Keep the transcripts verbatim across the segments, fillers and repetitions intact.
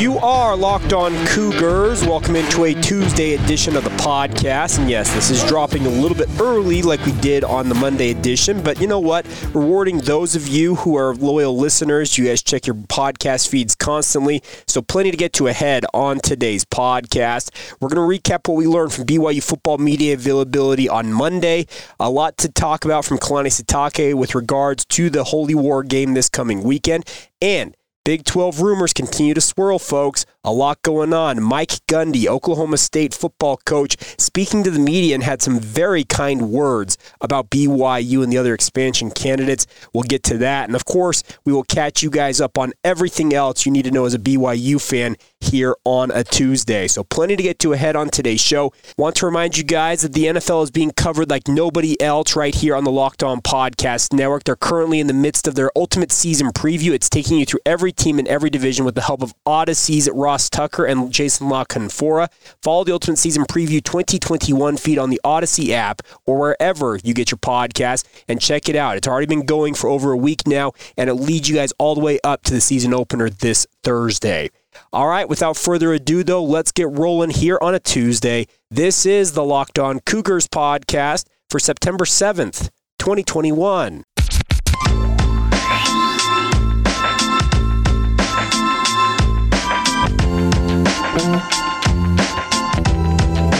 You are Locked On Cougars. Welcome into a Tuesday edition of the podcast. And yes, this is dropping a little bit early like we did on the Monday edition. But you know what? Rewarding those of you who are loyal listeners. You guys check your podcast feeds constantly. So plenty to get to ahead on today's podcast. We're going to recap what we learned from B Y U football media availability on Monday. A lot to talk about from Kalani Sitake with regards to the Holy War game this coming weekend. And Big twelve rumors continue to swirl, folks. A lot going on. Mike Gundy, Oklahoma State football coach, speaking to the media and had some very kind words about B Y U and the other expansion candidates. We'll get to that. And, of course, we will catch you guys up on everything else you need to know as a B Y U fan here on a Tuesday. So plenty to get to ahead on today's show. Want to remind you guys that the N F L is being covered like nobody else right here on the Locked On Podcast Network. They're currently in the midst of their ultimate season preview. It's taking you through every team in every division with the help of Odyssey's at Rock Ross Tucker and Jason La Confora. Follow the Ultimate Season Preview twenty twenty-one feed on the Odyssey app or wherever you get your podcast and check it out. It's already been going for over a week now, and it'll lead you guys all the way up to the season opener this Thursday. All right, without further ado, though, let's get rolling here on a Tuesday. This is the Locked On Cougars podcast for September seventh, twenty twenty-one.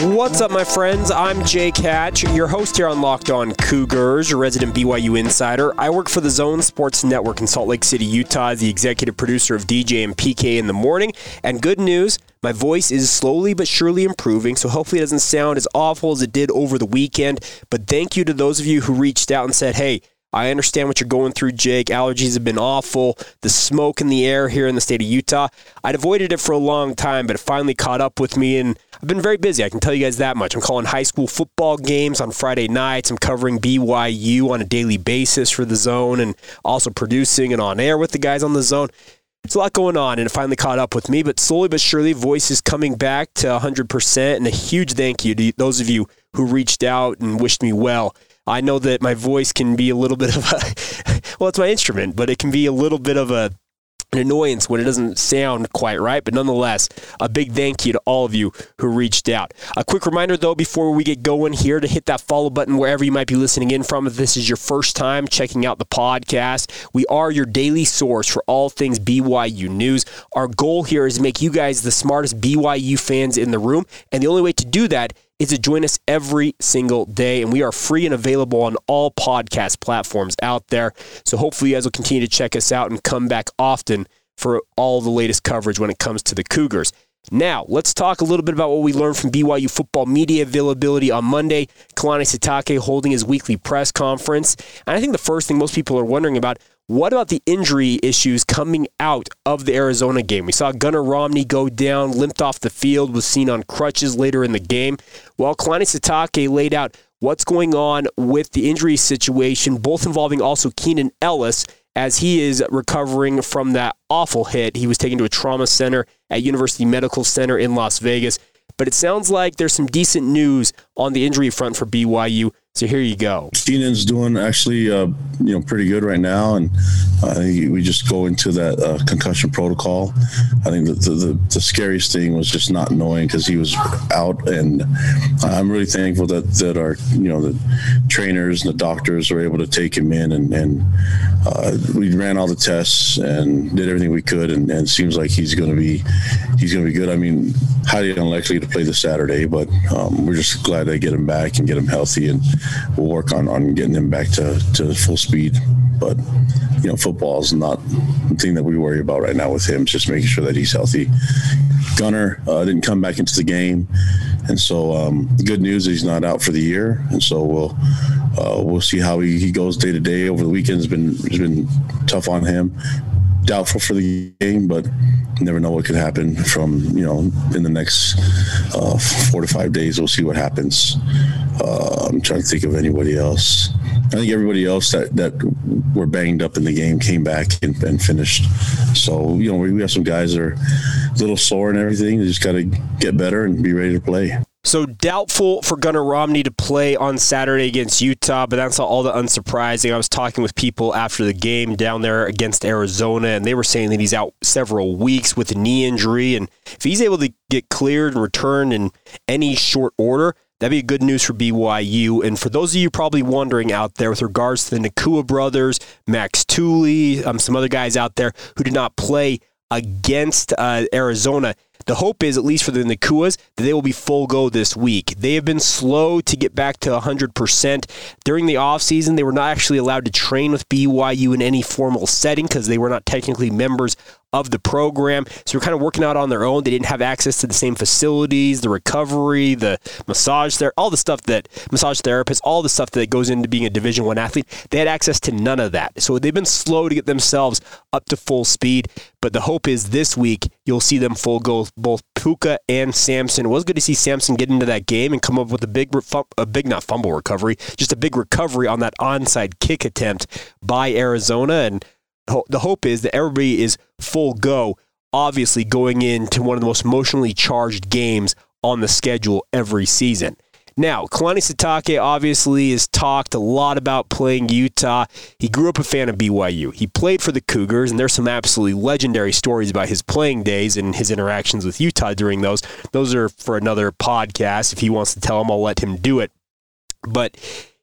What's up, my friends? I'm Jay Hatch, your host here on Locked On Cougars, your resident B Y U insider. I work for the Zone Sports Network in Salt Lake City, Utah, as the executive producer of D J and P K in the morning. And good news, my voice is slowly but surely improving, so hopefully it doesn't sound as awful as it did over the weekend. But thank you to those of you who reached out and said, hey, I understand what you're going through, Jake. Allergies have been awful. The smoke in the air here in the state of Utah. I'd avoided it for a long time, but it finally caught up with me, and I've been very busy. I can tell you guys that much. I'm calling high school football games on Friday nights. I'm covering B Y U on a daily basis for the Zone and also producing and on air with the guys on the Zone. It's a lot going on, and it finally caught up with me, but slowly but surely, voice is coming back to one hundred percent, and a huge thank you to those of you who reached out and wished me well. I know that my voice can be a little bit of a, well, it's my instrument, but it can be a little bit of a, an annoyance when it doesn't sound quite right. But nonetheless, a big thank you to all of you who reached out. A quick reminder, though, before we get going here, to hit that follow button wherever you might be listening in from. If this is your first time checking out the podcast, we are your daily source for all things B Y U news. Our goal here is to make you guys the smartest B Y U fans in the room. And the only way to do that is to join us every single day, and we are free and available on all podcast platforms out there. So hopefully you guys will continue to check us out and come back often for all the latest coverage when it comes to the Cougars. Now, let's talk a little bit about what we learned from B Y U football media availability on Monday. Kalani Sitake holding his weekly press conference. And I think the first thing most people are wondering about, what about the injury issues coming out of the Arizona game? We saw Gunnar Romney go down, limped off the field, was seen on crutches later in the game. Well, Kalani Sitake laid out what's going on with the injury situation, both involving also Keenan Ellis, as he is recovering from that awful hit. He was taken to a trauma center at University Medical Center in Las Vegas. But it sounds like there's some decent news on the injury front for B Y U. So here you go. Keenan's doing actually, uh, you know, pretty good right now, and I uh, think we just go into that uh, concussion protocol. I think the, the the scariest thing was just not knowing because he was out, and I'm really thankful that, that our you know the trainers and the doctors were able to take him in, and and uh, we ran all the tests and did everything we could, and, and it seems like he's going to be he's going to be good. I mean, highly unlikely to play this Saturday, but um, we're just glad they get him back and get him healthy, and we'll work on, on getting him back to, to full speed. But, you know, football is not the thing that we worry about right now with him. It's just making sure that he's healthy. Gunnar uh, didn't come back into the game. And so um, the good news is he's not out for the year. And so we'll uh, we'll see how he, he goes day to day. Over the weekend has been, has been tough on him. Doubtful for the game, but you never know what could happen from, you know, in the next uh, four to five days. We'll see what happens. Uh, I'm trying to think of anybody else. I think everybody else that, that were banged up in the game came back and, and finished. So, you know, we, we have some guys that are a little sore and everything. They just got to get better and be ready to play. So doubtful for Gunnar Romney to play on Saturday against Utah, but that's not all that unsurprising. I was talking with people after the game down there against Arizona, and they were saying that he's out several weeks with a knee injury. And if he's able to get cleared and returned in any short order, that'd be good news for B Y U. And for those of you probably wondering out there with regards to the Nacua brothers, Max Tooley, um, some other guys out there who did not play against uh, Arizona, the hope is, at least for the Nacuas, that they will be full go this week. They have been slow to get back to one hundred percent. During the offseason, they were not actually allowed to train with B Y U in any formal setting because they were not technically members of the program. So they're kind of working out on their own. They didn't have access to the same facilities, the recovery, the massage there, all the stuff that massage therapists, all the stuff that goes into being a Division One athlete. They had access to none of that. So they've been slow to get themselves up to full speed. But the hope is this week you'll see them full go, both Puka and Samson. It was good to see Samson get into that game and come up with a big, a big not fumble recovery, just a big recovery on that onside kick attempt by Arizona. And the hope is that everybody is full go, obviously going into one of the most emotionally charged games on the schedule every season. Now, Kalani Sitake obviously has talked a lot about playing Utah. He grew up a fan of B Y U. He played for the Cougars, and there's some absolutely legendary stories about his playing days and his interactions with Utah during those. Those are for another podcast. If he wants to tell them, I'll let him do it. But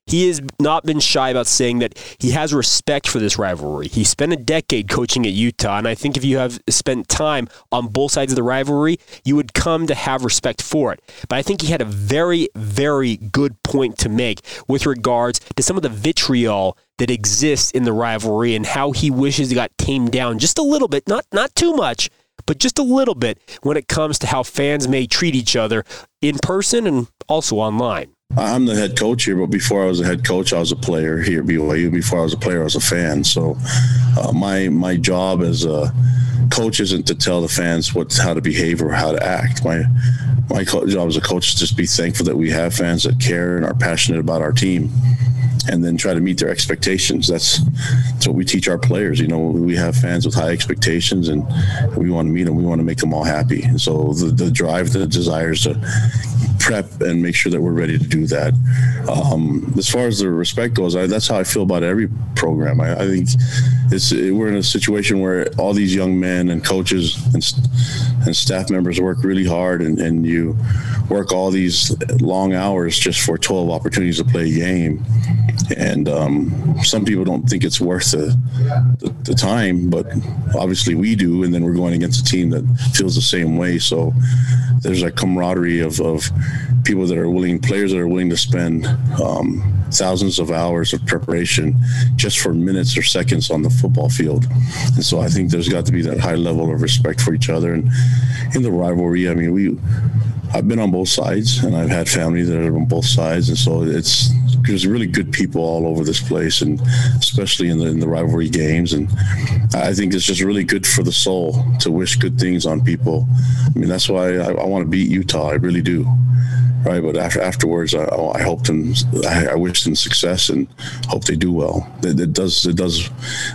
he has not been shy about saying that he has respect for this rivalry. He spent a decade coaching at Utah, and I think if you have spent time on both sides of the rivalry, you would come to have respect for it. But I think he had a very, very good point to make with regards to some of the vitriol that exists in the rivalry and how he wishes it got tamed down just a little bit, not not too much, but just a little bit when it comes to how fans may treat each other in person and also online. I'm the head coach here, but before I was a head coach, I was a player here at B Y U. Before I was a player, I was a fan. So uh, my my job as a coach isn't to tell the fans what how to behave or how to act. My my co- job as a coach is just be thankful that we have fans that care and are passionate about our team, and then try to meet their expectations. That's, that's what we teach our players. You know, we have fans with high expectations, and we want to meet them. We want to make them all happy. And so the, the drive, the desire is to prep and make sure that we're ready to do that. Um, as far as the respect goes, I, that's how I feel about every program. I, I think it's we're in a situation where all these young men and coaches and and staff members work really hard, and, and you work all these long hours just for twelve opportunities to play a game. And um, some people don't think it's worth the, the, the time, but obviously we do. And then we're going against a team that feels the same way. So there's a camaraderie of, of people that are willing, players that are willing to spend um, thousands of hours of preparation just for minutes or seconds on the football field. And so I think there's got to be that high level of respect for each other. And in the rivalry, I mean, we I've been on both sides, and I've had family that are on both sides. And so it's there's really good people all over this place, and especially in the, in the rivalry games. And I think it's just really good for the soul to wish good things on people. I mean, that's why I, I want to beat Utah. I really do. Right. But after, afterwards, I, I hope them, I, I wish them success and hope they do well. It, it does, it does,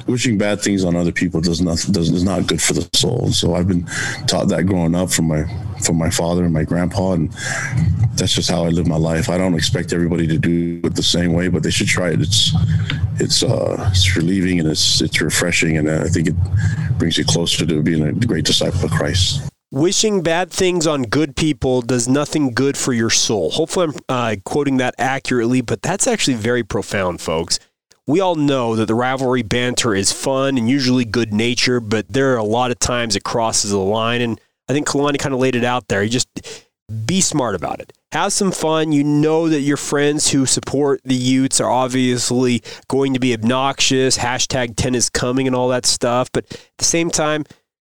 wishing bad things on other people does not, does is not good for the soul. So I've been taught that growing up from my, from my father and my grandpa. And that's just how I live my life. I don't expect everybody to do it the same way, but they should try it. It's, it's, uh, it's relieving, and it's, it's refreshing. And I think it brings you closer to being a great disciple of Christ. Wishing bad things on good people does nothing good for your soul. Hopefully I'm uh, quoting that accurately, but that's actually very profound, folks. We all know that the rivalry banter is fun and usually good nature, but there are a lot of times it crosses the line, and I think Kalani kind of laid it out there. You just be smart about it. Have some fun. You know that your friends who support the Utes are obviously going to be obnoxious, hashtag ten is coming and all that stuff, but at the same time,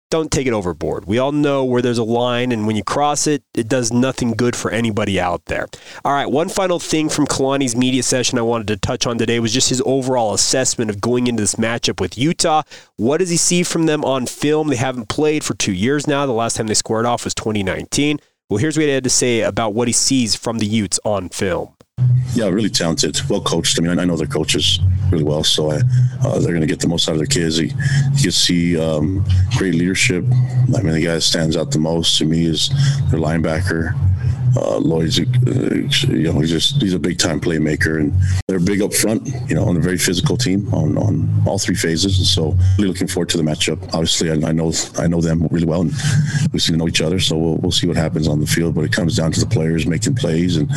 don't take it overboard. We all know where there's a line, and when you cross it, it does nothing good for anybody out there. All right, one final thing from Kalani's media session I wanted to touch on today was just his overall assessment of going into this matchup with Utah. What does he see from them on film? They haven't played for two years now. The last time they squared off was twenty nineteen. Well, here's what he had to say about what he sees from the Utes on film. Yeah, really talented, well coached. I mean, I know their coaches really well, so I, uh, they're going to get the most out of their kids. You, you see um, great leadership. I mean, the guy that stands out the most to me is their linebacker. Uh, Lloyd's, uh, you know, he's just he's a big-time playmaker, and they're big up front, you know, on a very physical team on, on all three phases. And so, really looking forward to the matchup. Obviously, I, I know I know them really well, and we seem to know each other. So we'll we'll see what happens on the field. But it comes down to the players making plays and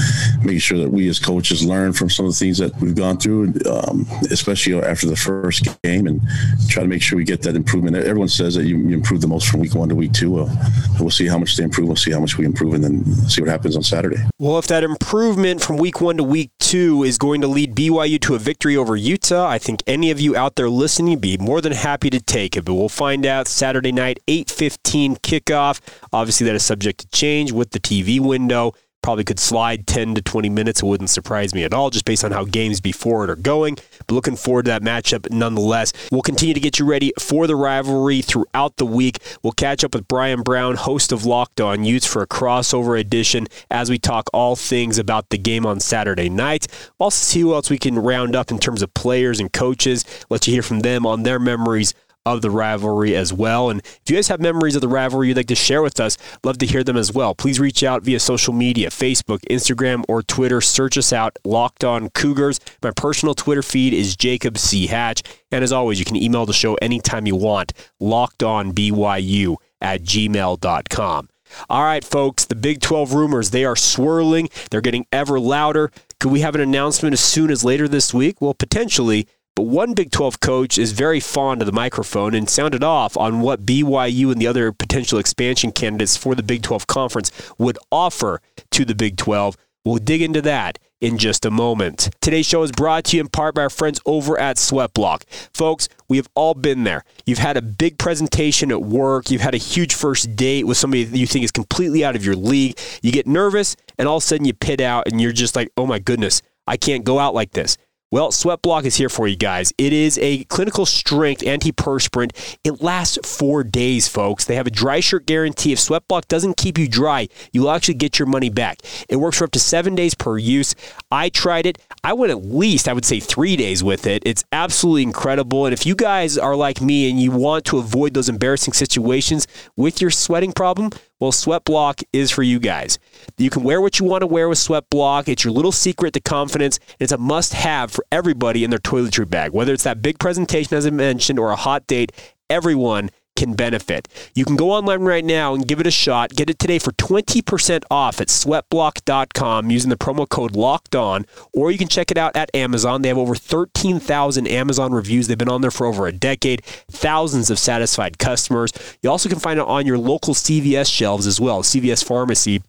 making sure that we as coaches learn from some of the things that we've gone through, um, especially after the first game, and try to make sure we get that improvement. Everyone says that you, you improve the most from week one to week two. Well, we'll see how much they improve. We'll see how much we improve, and then see what happens on Saturday. Well, if that improvement from week one to week two is going to lead B Y U to a victory over Utah, I think any of you out there listening be more than happy to take it. But we'll find out Saturday night, eight fifteen kickoff. Obviously, that is subject to change with the T V window. Probably could slide ten to twenty minutes. It wouldn't surprise me at all, just based on how games before it are going. But looking forward to that matchup nonetheless. We'll continue to get you ready for the rivalry throughout the week. We'll catch up with Brian Brown, host of Locked On Youth, for a crossover edition as we talk all things about the game on Saturday night. We'll also see who else we can round up in terms of players and coaches, let you hear from them on their memories of the rivalry as well. And if you guys have memories of the rivalry you'd like to share with us, love to hear them as well. Please reach out via social media, Facebook, Instagram, or Twitter. Search us out, Locked On Cougars. My personal Twitter feed is Jacob C. Hatch. And as always, you can email the show anytime you want, lockedonbyu at gmail dot com. All right, folks, the Big twelve rumors, they are swirling. They're getting ever louder. Could we have an announcement as soon as later this week? Well, potentially. But one Big twelve coach is very fond of the microphone and sounded off on what B Y U and the other potential expansion candidates for the Big twelve Conference would offer to the Big twelve. We'll dig into that in just a moment. Today's show is brought to you in part by our friends over at Sweatblock. Folks, we have all been there. You've had a big presentation at work. You've had a huge first date with somebody that you think is completely out of your league. You get nervous, and all of a sudden you pit out, and you're just like, oh my goodness, I can't go out like this. Well, Sweatblock is here for you guys. It is a clinical strength antiperspirant. It lasts four days, folks. They have a dry shirt guarantee. If Sweatblock doesn't keep you dry, you'll actually get your money back. It works for up to seven days per use. I tried it. I went at least, I would say, three days with it. It's absolutely incredible. And if you guys are like me and you want to avoid those embarrassing situations with your sweating problem, well, Sweatblock is for you guys. You can wear what you want to wear with Sweatblock. It's your little secret to confidence. It's a must-have for everybody in their toiletry bag. Whether it's that big presentation, as I mentioned, or a hot date, everyone can benefit. You can go online right now and give it a shot. Get it today for twenty percent off at sweatblock dot com using the promo code LOCKEDON, or you can check it out at Amazon. They have over thirteen thousand Amazon reviews. They've been on there for over a decade, thousands of satisfied customers. You also can find it on your local C V S shelves as well. C V S Pharmacy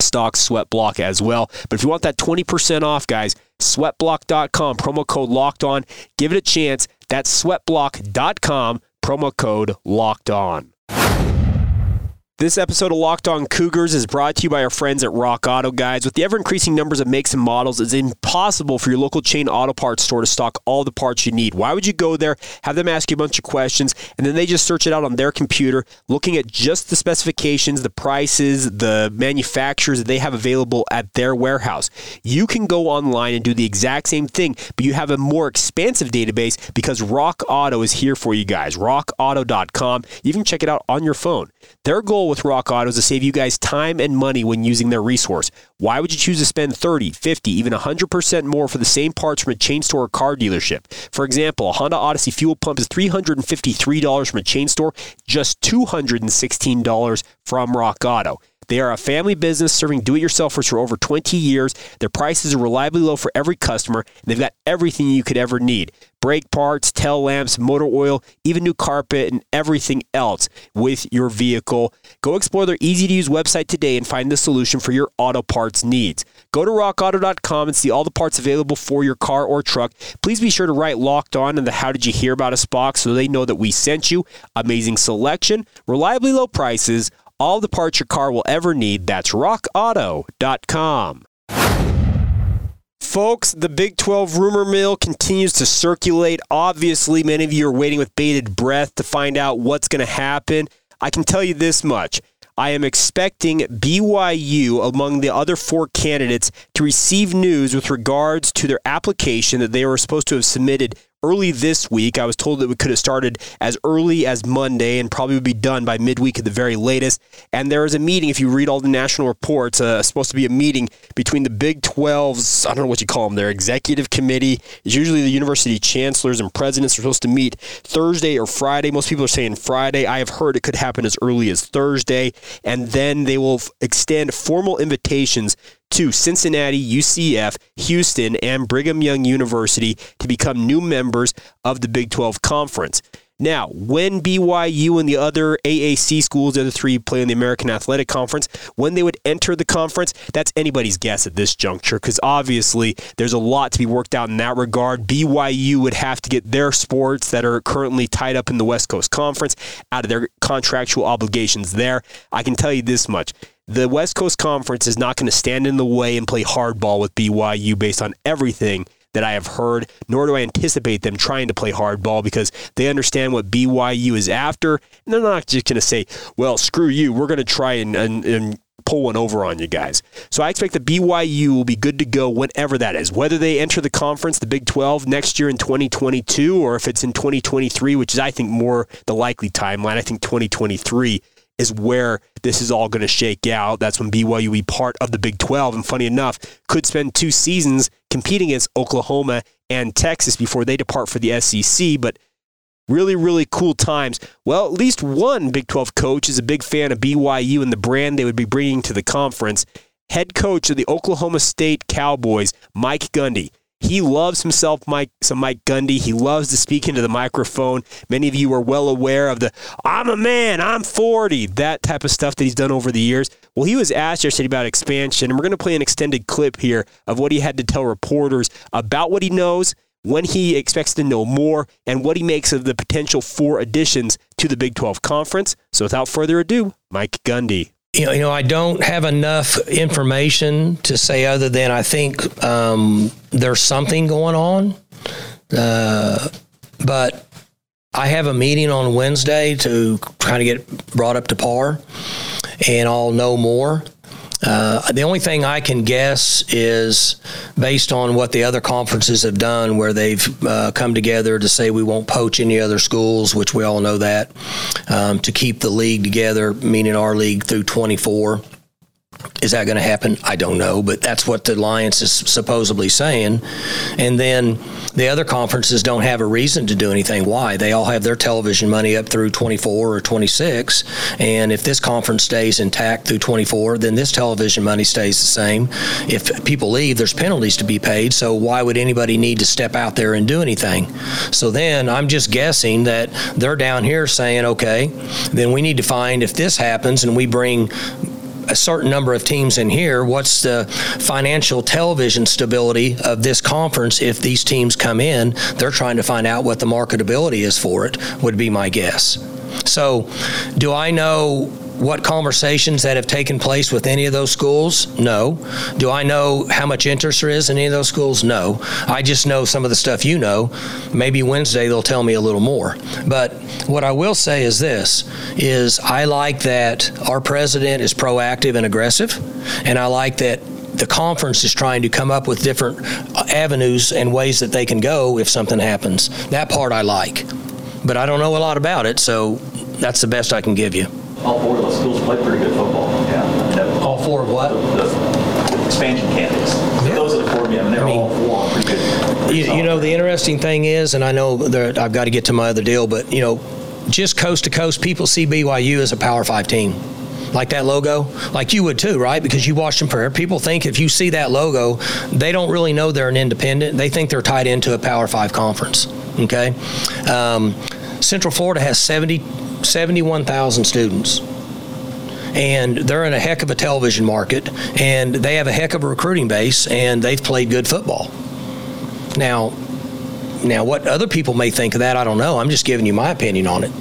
stocks Sweatblock as well. But if you want that twenty percent off, guys, sweatblock dot com, promo code LOCKEDON. Give it a chance. That's sweatblock dot com. Promo code Locked On. This episode of Locked On Cougars is brought to you by our friends at Rock Auto, guys. With the ever-increasing numbers of makes and models, it's impossible for your local chain auto parts store to stock all the parts you need. Why would you go there, have them ask you a bunch of questions, and then they just search it out on their computer, looking at just the specifications, the prices, the manufacturers that they have available at their warehouse? You can go online and do the exact same thing, but you have a more expansive database because Rock Auto is here for you guys. rock auto dot com. You can check it out on your phone. Their goal with Rock Auto is to save you guys time and money when using their resource. Why would you choose to spend thirty, fifty, even one hundred percent more for the same parts from a chain store or car dealership? For example, a Honda Odyssey fuel pump is three hundred fifty-three dollars from a chain store, just two hundred sixteen dollars from Rock Auto. They are a family business serving do-it-yourselfers for over twenty years. Their prices are reliably low for every customer, and they've got everything you could ever need. Brake parts, tail lamps, motor oil, even new carpet, and everything else with your vehicle. Go explore their easy-to-use website today and find the solution for your auto parts needs. Go to rock auto dot com and see all the parts available for your car or truck. Please be sure to write Locked On in the How Did You Hear About Us box so they know that we sent you. Amazing selection, reliably low prices, all the parts your car will ever need. That's rock auto dot com. Folks, the Big twelve rumor mill continues to circulate. Obviously, many of you are waiting with bated breath to find out what's going to happen. I can tell you this much. I am expecting B Y U, among the other four candidates, to receive news with regards to their application that they were supposed to have submitted early this week. I was told that we could have started as early as Monday and probably would be done by midweek at the very latest. And there is a meeting, if you read all the national reports, uh, supposed to be a meeting between the Big twelve's, I don't know what you call them, their executive committee. It's usually the university chancellors and presidents are supposed to meet Thursday or Friday. Most people are saying Friday. I have heard it could happen as early as Thursday. And then they will f- extend formal invitations to Cincinnati, U C F, Houston, and Brigham Young University to become new members of the Big twelve Conference. Now, when B Y U and the other A A C schools, the other three, play in the American Athletic Conference, when they would enter the conference, that's anybody's guess at this juncture, because obviously there's a lot to be worked out in that regard. B Y U would have to get their sports that are currently tied up in the West Coast Conference out of their contractual obligations there. I can tell you this much. The West Coast Conference is not going to stand in the way and play hardball with B Y U based on everything that I have heard, nor do I anticipate them trying to play hardball because they understand what B Y U is after, and they're not just going to say, well, screw you, we're going to try and, and, and pull one over on you guys. So I expect that B Y U will be good to go whenever that is, whether they enter the conference, the Big twelve, next year in twenty twenty-two, or if it's in twenty twenty-three, which is, I think, more the likely timeline. I think twenty twenty-three is where this is all going to shake out. That's when B Y U will be part of the Big twelve, and funny enough, could spend two seasons competing against Oklahoma and Texas before they depart for the S E C, but really, really cool times. Well, at least one Big twelve coach is a big fan of B Y U and the brand they would be bringing to the conference. Head coach of the Oklahoma State Cowboys, Mike Gundy. He loves himself Mike, some Mike Gundy. He loves to speak into the microphone. Many of you are well aware of the, I'm a man, I'm forty, that type of stuff that he's done over the years. Well, he was asked yesterday about expansion, and we're going to play an extended clip here of what he had to tell reporters about what he knows, when he expects to know more, and what he makes of the potential for additions to the Big twelve Conference. So without further ado, Mike Gundy. You know, I don't have enough information to say other than I think um, there's something going on. Uh, but I have a meeting on Wednesday to try to get brought up to par, and I'll know more. Uh, the only thing I can guess is based on what the other conferences have done, where they've uh, come together to say we won't poach any other schools, which we all know that, um, to keep the league together, meaning our league through twenty-four. Is that going to happen? I don't know, but that's what the Alliance is supposedly saying. And then the other conferences don't have a reason to do anything. Why? They all have their television money up through twenty-four or twenty-six, and if this conference stays intact through twenty-four, then this television money stays the same. If people leave, there's penalties to be paid, so why would anybody need to step out there and do anything? So then I'm just guessing that they're down here saying, okay, then we need to find, if this happens and we bring a certain number of teams in here, what's the financial television stability of this conference if these teams come in? They're trying to find out what the marketability is for it, would be my guess. So do I know what conversations that have taken place with any of those schools? No. Do I know how much interest there is in any of those schools? No. I just know some of the stuff you know. Maybe Wednesday they'll tell me a little more. But what I will say is this, is I like that our president is proactive and aggressive, and I like that the conference is trying to come up with different avenues and ways that they can go if something happens. That part I like. But I don't know a lot about it, so that's the best I can give you. All four of those schools play pretty good football. Yeah. That, all four of what? The, the expansion candidates. Yeah. Those are the four of them. They're I mean, all four pretty good. You, you know, the interesting thing is, and I know there, I've got to get to my other deal, but, you know, just coast to coast, people see B Y U as a Power Five team. Like that logo, like you would too, right? Because you watched them prayer. People think if you see that logo, they don't really know they're an independent. They think they're tied into a Power Five conference, okay? Um, Central Florida has seventy-one thousand students, and they're in a heck of a television market, and they have a heck of a recruiting base, and they've played good football. Now, now what other people may think of that, I don't know. I'm just giving you my opinion on it.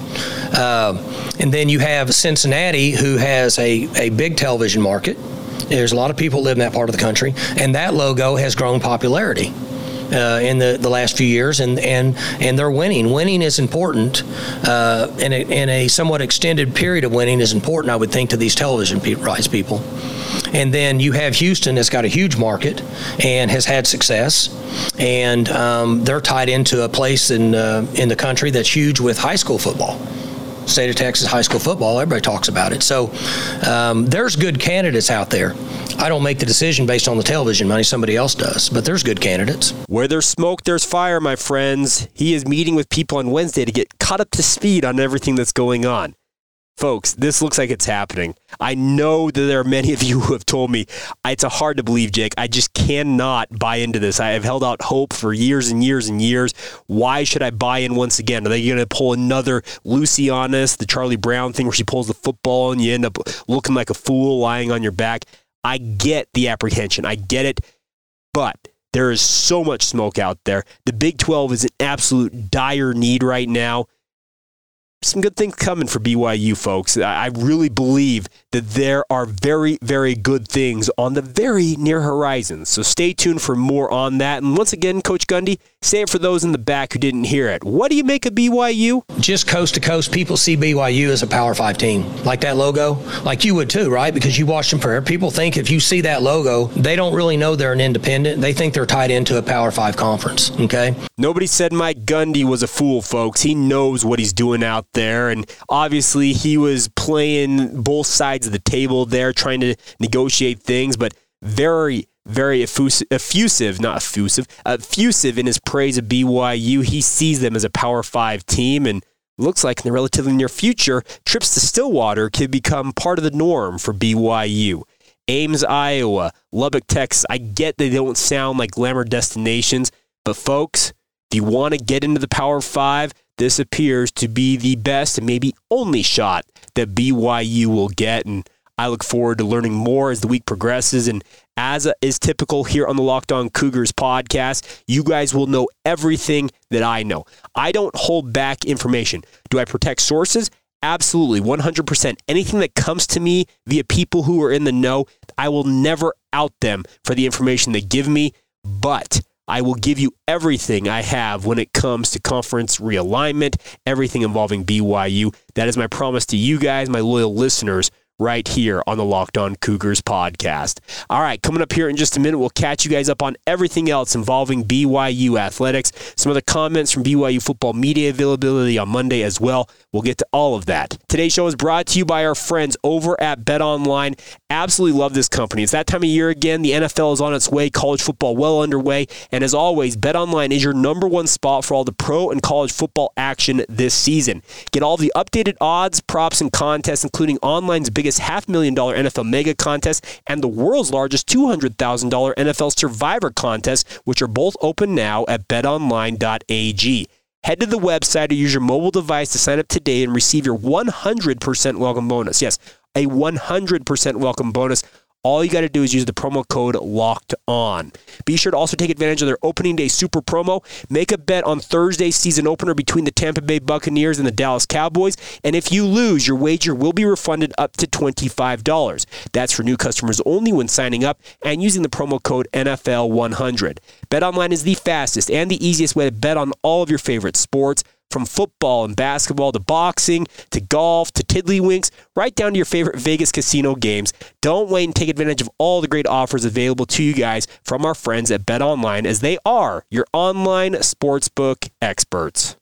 Uh, and then you have Cincinnati, who has a, a big television market. There's a lot of people live in that part of the country, and that logo has grown popularity. uh, in the, the last few years, and, and, and they're winning. Winning is important, uh, and, a, and a somewhat extended period of winning is important, I would think, to these television rights people. And then you have Houston that's got a huge market and has had success, and um, they're tied into a place in uh, in the country that's huge with high school football. State of Texas high school football, everybody talks about it. So um, there's good candidates out there. I don't make the decision based on the television money. Somebody else does, but there's good candidates. Where there's smoke, there's fire, my friends. He is meeting with people on Wednesday to get caught up to speed on everything that's going on. Folks, this looks like it's happening. I know that there are many of you who have told me, it's hard to believe, Jake. I just cannot buy into this. I have held out hope for years and years and years. Why should I buy in once again? Are they going to pull another Lucy on us, the Charlie Brown thing where she pulls the football and you end up looking like a fool lying on your back? I get the apprehension. I get it. But there is so much smoke out there. The Big twelve is in absolute dire need right now. Some good things coming for B Y U, folks. I really believe that there are very, very good things on the very near horizon. So stay tuned for more on that. And once again, Coach Gundy, say it for those in the back who didn't hear it. What do you make of B Y U? Just coast to coast, people see B Y U as a Power Five team. Like that logo, like you would too, right? Because you watched them forever. People think if you see that logo, they don't really know they're an independent. They think they're tied into a Power Five conference, okay? Nobody said Mike Gundy was a fool, folks. He knows what he's doing out there, and obviously he was playing both sides of the table there, trying to negotiate things, but very, very effusive, effusive not effusive, effusive in his praise of B Y U. He sees them as a Power Five team, and looks like in the relatively near future, trips to Stillwater could become part of the norm for B Y U. Ames, Iowa, Lubbock, Texas. I get they don't sound like glamour destinations, but folks, if you want to get into the Power Five, this appears to be the best and maybe only shot that B Y U will get, and I look forward to learning more as the week progresses. And as is typical here on the Locked On Cougars podcast, you guys will know everything that I know. I don't hold back information. Do I protect sources? Absolutely, one hundred percent. Anything that comes to me via people who are in the know, I will never out them for the information they give me, but I will give you everything I have when it comes to conference realignment, everything involving B Y U. That is my promise to you guys, my loyal listeners, right here on the Locked On Cougars podcast. All right, coming up here in just a minute, we'll catch you guys up on everything else involving B Y U athletics, some other comments from B Y U football media availability on Monday as well. We'll get to all of that. Today's show is brought to you by our friends over at BetOnline. Absolutely love this company. It's that time of year again. The N F L is on its way, college football well underway, and as always, BetOnline is your number one spot for all the pro and college football action this season. Get all the updated odds, props, and contests, including online's big biggest half million dollar N F L mega contest and the world's largest two hundred thousand dollars N F L survivor contest, which are both open now at betonline.ag. Head to the website or use your mobile device to sign up today and receive your one hundred percent welcome bonus. Yes, a one hundred percent welcome bonus. All you got to do is use the promo code Locked On. Be sure to also take advantage of their opening day super promo. Make a bet on Thursday's season opener between the Tampa Bay Buccaneers and the Dallas Cowboys. And if you lose, your wager will be refunded up to twenty-five dollars. That's for new customers only when signing up and using the promo code N F L one hundred. BetOnline is the fastest and the easiest way to bet on all of your favorite sports, from football and basketball to boxing to golf to tiddlywinks, right down to your favorite Vegas casino games. Don't wait and take advantage of all the great offers available to you guys from our friends at BetOnline, as they are your online sportsbook experts.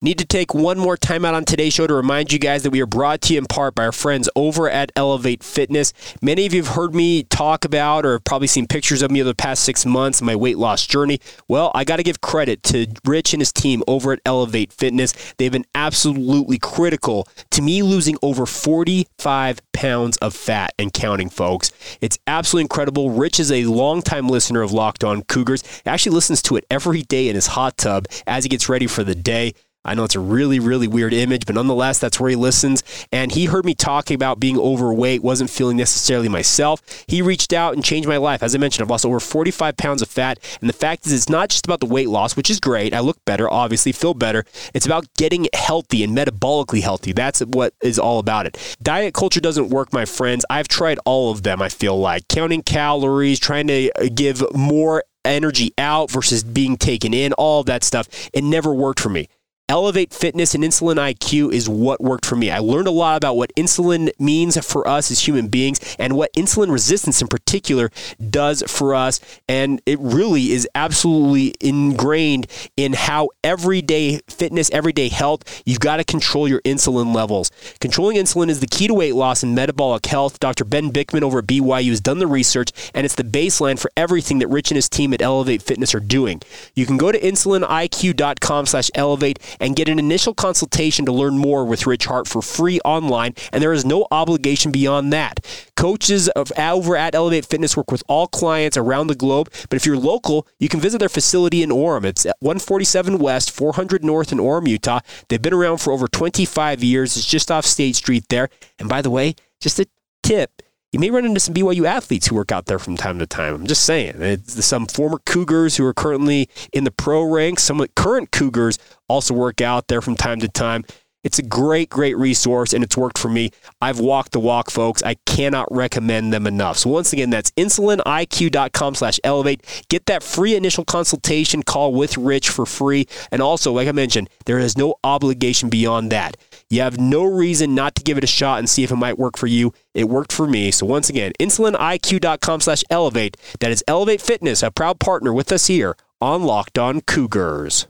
Need to take one more time out on today's show to remind you guys that we are brought to you in part by our friends over at Elevate Fitness. Many of you have heard me talk about or have probably seen pictures of me over the past six months in my weight loss journey. Well, I got to give credit to Rich and his team over at Elevate Fitness. They've been absolutely critical to me losing over forty-five pounds of fat and counting, folks. It's absolutely incredible. Rich is a longtime listener of Locked On Cougars. He actually listens to it every day in his hot tub as he gets ready for the day. I know it's a really, really weird image, but nonetheless, that's where he listens. And he heard me talking about being overweight, wasn't feeling necessarily myself. He reached out and changed my life. As I mentioned, I've lost over forty-five pounds of fat. And the fact is, it's not just about the weight loss, which is great. I look better, obviously, feel better. It's about getting healthy and metabolically healthy. That's what is all about it. Diet culture doesn't work, my friends. I've tried all of them, I feel like. Counting calories, trying to give more energy out versus being taken in, all of that stuff. It never worked for me. Elevate Fitness and Insulin I Q is what worked for me. I learned a lot about what insulin means for us as human beings and what insulin resistance in particular does for us. And it really is absolutely ingrained in how everyday fitness, everyday health, you've got to control your insulin levels. Controlling insulin is the key to weight loss and metabolic health. Doctor Ben Bickman over at B Y U has done the research, and it's the baseline for everything that Rich and his team at Elevate Fitness are doing. You can go to InsulinIQ.com slash Elevate and get an initial consultation to learn more with Rich Hart for free online, and there is no obligation beyond that. Coaches of, over at Elevate Fitness work with all clients around the globe, but if you're local, you can visit their facility in Orem. It's at one forty-seven West, four hundred North in Orem, Utah. They've been around for over twenty-five years. It's just off State Street there. And by the way, just a tip, you may run into some B Y U athletes who work out there from time to time. I'm just saying. It's some former Cougars who are currently in the pro ranks. Some current Cougars also work out there from time to time. It's a great, great resource, and it's worked for me. I've walked the walk, folks. I cannot recommend them enough. So once again, that's InsulinIQ.com slash Elevate. Get that free initial consultation call with Rich for free. And also, like I mentioned, there is no obligation beyond that. You have no reason not to give it a shot and see if it might work for you. It worked for me. So once again, InsulinIQ.com slash Elevate. That is Elevate Fitness, a proud partner with us here on Locked On Cougars.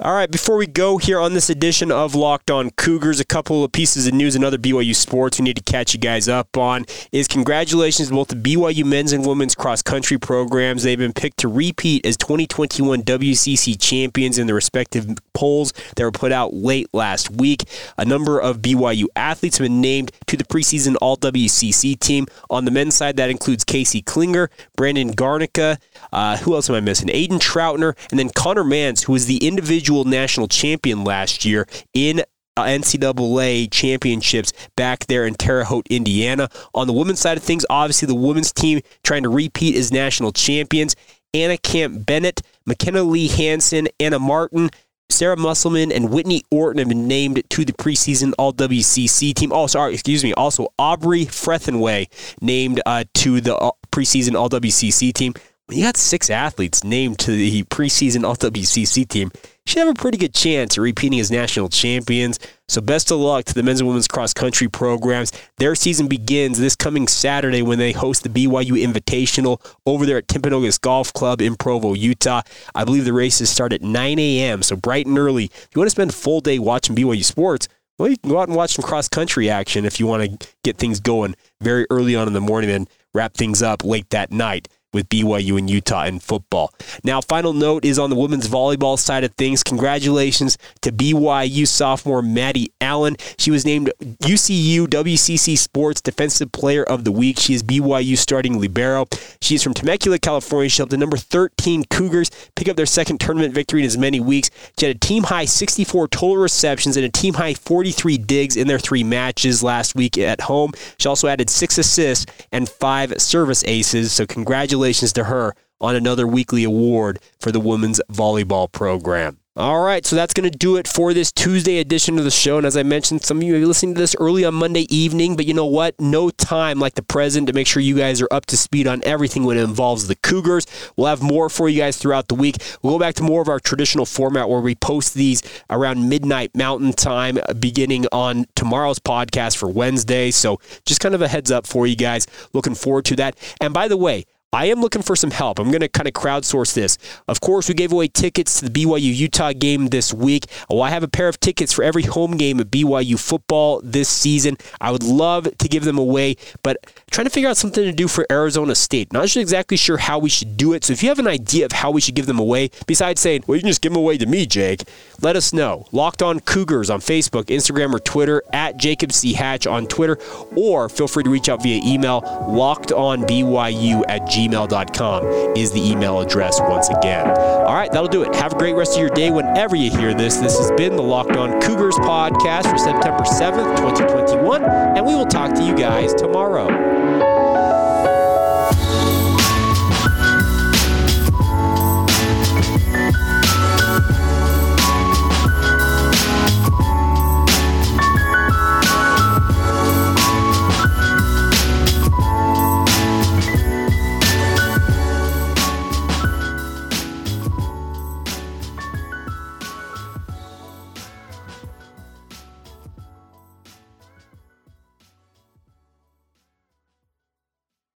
All right, before we go here on this edition of Locked On Cougars, a couple of pieces of news and other B Y U sports we need to catch you guys up on is congratulations to both the B Y U men's and women's cross-country programs. They've been picked to repeat as twenty twenty-one W C C champions in the respective polls that were put out late last week. A number of B Y U athletes have been named to the preseason All-W C C team. On the men's side, that includes Casey Klinger, Brandon Garnica, uh, who else am I missing? Aiden Troutner, and then Connor Mans, who is the individual national champion last year in N C double A championships back there in Terre Haute, Indiana. On the women's side of things, obviously the women's team trying to repeat as national champions. Anna Camp Bennett, McKenna Lee Hansen, Anna Martin, Sarah Musselman, and Whitney Orton have been named to the preseason All-W C C team. Oh, sorry, excuse me. Also, Aubrey Frethenway named uh, to the preseason All-W C C team. You got six athletes named to the preseason All-W C C team. Should have a pretty good chance of repeating as national champions. So best of luck to the men's and women's cross-country programs. Their season begins this coming Saturday when they host the B Y U Invitational over there at Timpanogos Golf Club in Provo, Utah. I believe the races start at nine a.m., so bright and early. If you want to spend a full day watching B Y U sports, well, you can go out and watch some cross-country action if you want to get things going very early on in the morning and wrap things up late that night with B Y U and Utah in football. Now, final note is on the women's volleyball side of things. Congratulations to B Y U sophomore Maddie Allen. She was named U C U W C C Sports Defensive Player of the Week. She is B Y U starting libero. She is from Temecula, California. She helped the number thirteen Cougars pick up their second tournament victory in as many weeks. She had a team-high sixty-four total receptions and a team-high forty-three digs in their three matches last week at home. She also added six assists and five service aces, so congratulations. Congratulations to her on another weekly award for the women's volleyball program. All right, so that's going to do it for this Tuesday edition of the show. And as I mentioned, some of you are listening to this early on Monday evening, but you know what? No time like the present to make sure you guys are up to speed on everything when it involves the Cougars. We'll have more for you guys throughout the week. We'll go back to more of our traditional format where we post these around midnight Mountain Time beginning on tomorrow's podcast for Wednesday. So just kind of a heads up for you guys. Looking forward to that. And by the way, I am looking for some help. I'm going to kind of crowdsource this. Of course, we gave away tickets to the B Y U-Utah game this week. Well, I have a pair of tickets for every home game of B Y U football this season. I would love to give them away, but trying to figure out something to do for Arizona State. Not exactly sure how we should do it, so if you have an idea of how we should give them away, besides saying, well, you can just give them away to me, Jake, let us know. Locked On Cougars on Facebook, Instagram, or Twitter, at Jacob C. Hatch on Twitter, or feel free to reach out via email, lockedonbyu at gmail.com. gmail dot com is the email address once again. All right, that'll do it. Have a great rest of your day whenever you hear this. This has been the Locked On Cougars podcast for September seventh, twenty twenty-one, and we will talk to you guys tomorrow.